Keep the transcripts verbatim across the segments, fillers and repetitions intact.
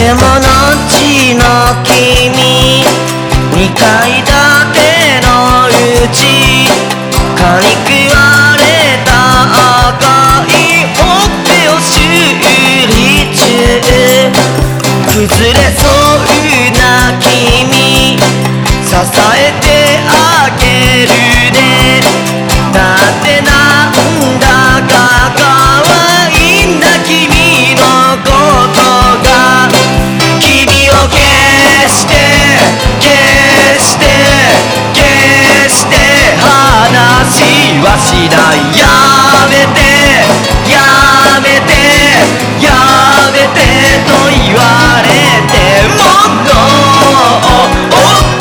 でものちの君、二階建てのうち蚊に食われた赤いほっぺを修理中、崩れそうな君、支えてあげるね。だってなんだか可愛いんだ君のことが。君を消して消して消して話はしない。やめてやめてやめてと言われてもっとひ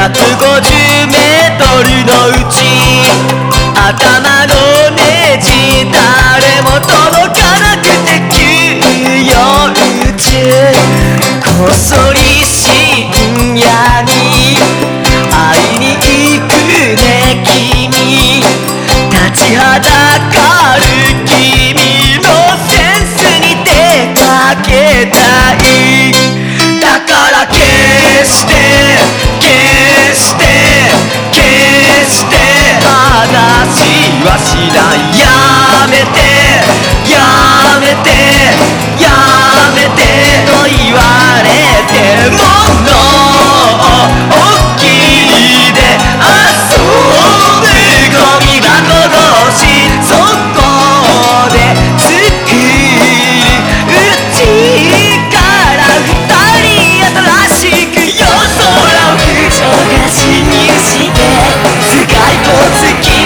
ゃくごじゅうメートルのうち頭のネジ誰も届かなくて休養中、こっそり深夜に会いに行くね君。立ちはだかる君のセンスに出かけたい。だから決して話はしない。やめてやめてやめてと言われてもの大きいで遊ぶゴミ箱同士、そこで作るうちからふたり新しく夜空を探しにして世界を突き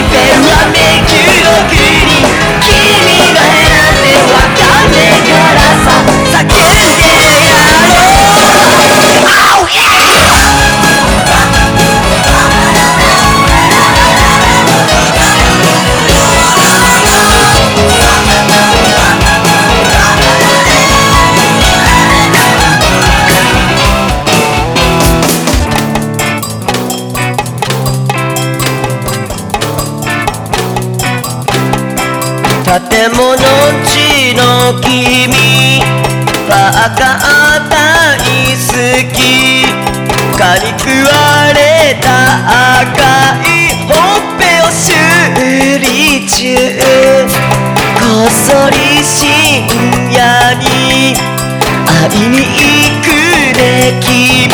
建物地の君、バカ大好き、蚊に食われた赤いほっぺを修理中、こっそり深夜に会いに行くね君。